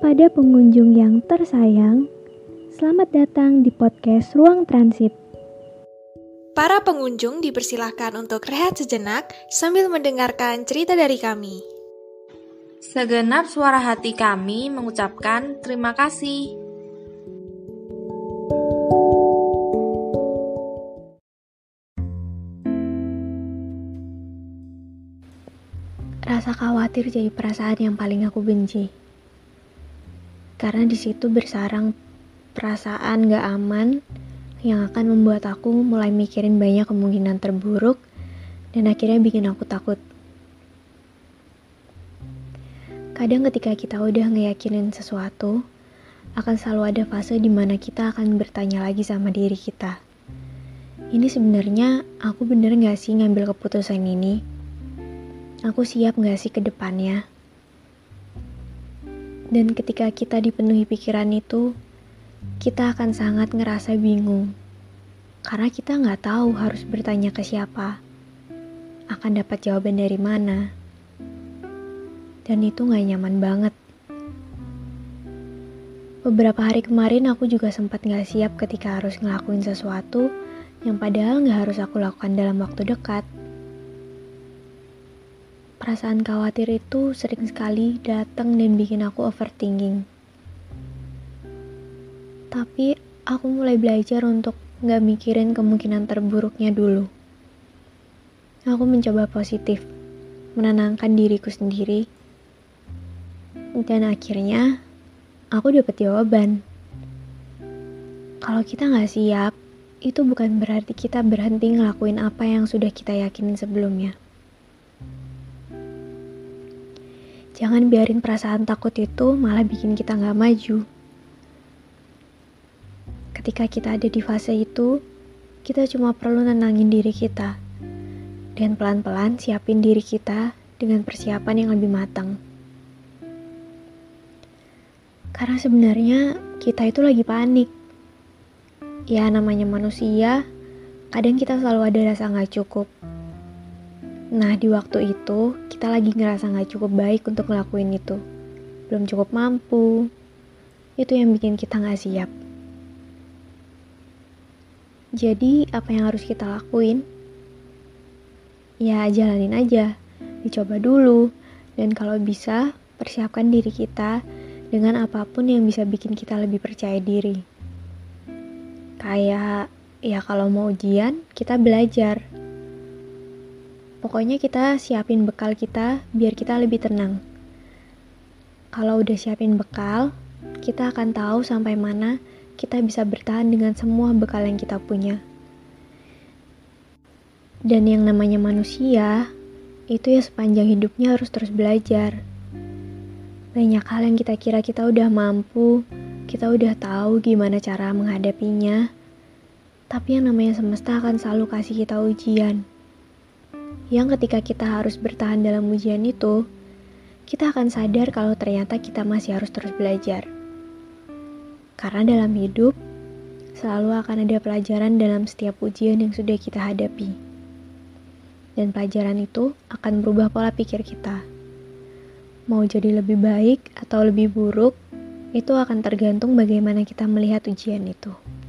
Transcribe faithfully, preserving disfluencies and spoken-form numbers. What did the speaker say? Kepada pengunjung yang tersayang, selamat datang di podcast Ruang Transit. Para pengunjung dipersilahkan untuk rehat sejenak sambil mendengarkan cerita dari kami. Segenap suara hati kami mengucapkan terima kasih. Rasa khawatir jadi perasaan yang paling aku benci. Karena di situ bersarang perasaan gak aman yang akan membuat aku mulai mikirin banyak kemungkinan terburuk dan akhirnya bikin aku takut. Kadang ketika kita udah ngeyakinin sesuatu, akan selalu ada fase di mana kita akan bertanya lagi sama diri kita. Ini sebenarnya aku bener gak sih ngambil keputusan ini? Aku siap gak sih ke depannya? Dan ketika kita dipenuhi pikiran itu, kita akan sangat ngerasa bingung. Karena kita gak tahu harus bertanya ke siapa, akan dapat jawaban dari mana. Dan itu gak nyaman banget. Beberapa hari kemarin aku juga sempat gak siap ketika harus ngelakuin sesuatu yang padahal gak harus aku lakukan dalam waktu dekat. Perasaan khawatir itu sering sekali datang dan bikin aku overthinking. Tapi aku mulai belajar untuk gak mikirin kemungkinan terburuknya dulu. Aku mencoba positif, menenangkan diriku sendiri. Dan akhirnya, aku dapat jawaban. Kalau kita gak siap, itu bukan berarti kita berhenti ngelakuin apa yang sudah kita yakinin sebelumnya. Jangan biarin perasaan takut itu malah bikin kita gak maju. Ketika kita ada di fase itu, kita cuma perlu nenangin diri kita. Dan pelan-pelan siapin diri kita dengan persiapan yang lebih matang. Karena sebenarnya kita itu lagi panik. Ya namanya manusia, kadang kita selalu ada rasa gak cukup. Nah, di waktu itu, kita lagi ngerasa gak cukup baik untuk ngelakuin itu. Belum cukup mampu. Itu yang bikin kita gak siap. Jadi, apa yang harus kita lakuin? Ya, jalanin aja. Dicoba dulu. Dan kalau bisa, persiapkan diri kita dengan apapun yang bisa bikin kita lebih percaya diri. Kayak, ya kalau mau ujian, kita belajar. Pokoknya kita siapin bekal kita biar kita lebih tenang. Kalau udah siapin bekal, kita akan tahu sampai mana kita bisa bertahan dengan semua bekal yang kita punya. Dan yang namanya manusia, itu ya sepanjang hidupnya harus terus belajar. Banyak hal yang kita kira kita udah mampu, kita udah tahu gimana cara menghadapinya. Tapi yang namanya semesta akan selalu kasih kita ujian. Yang ketika kita harus bertahan dalam ujian itu, kita akan sadar kalau ternyata kita masih harus terus belajar. Karena dalam hidup, selalu akan ada pelajaran dalam setiap ujian yang sudah kita hadapi. Dan pelajaran itu akan berubah pola pikir kita. Mau jadi lebih baik atau lebih buruk, itu akan tergantung bagaimana kita melihat ujian itu.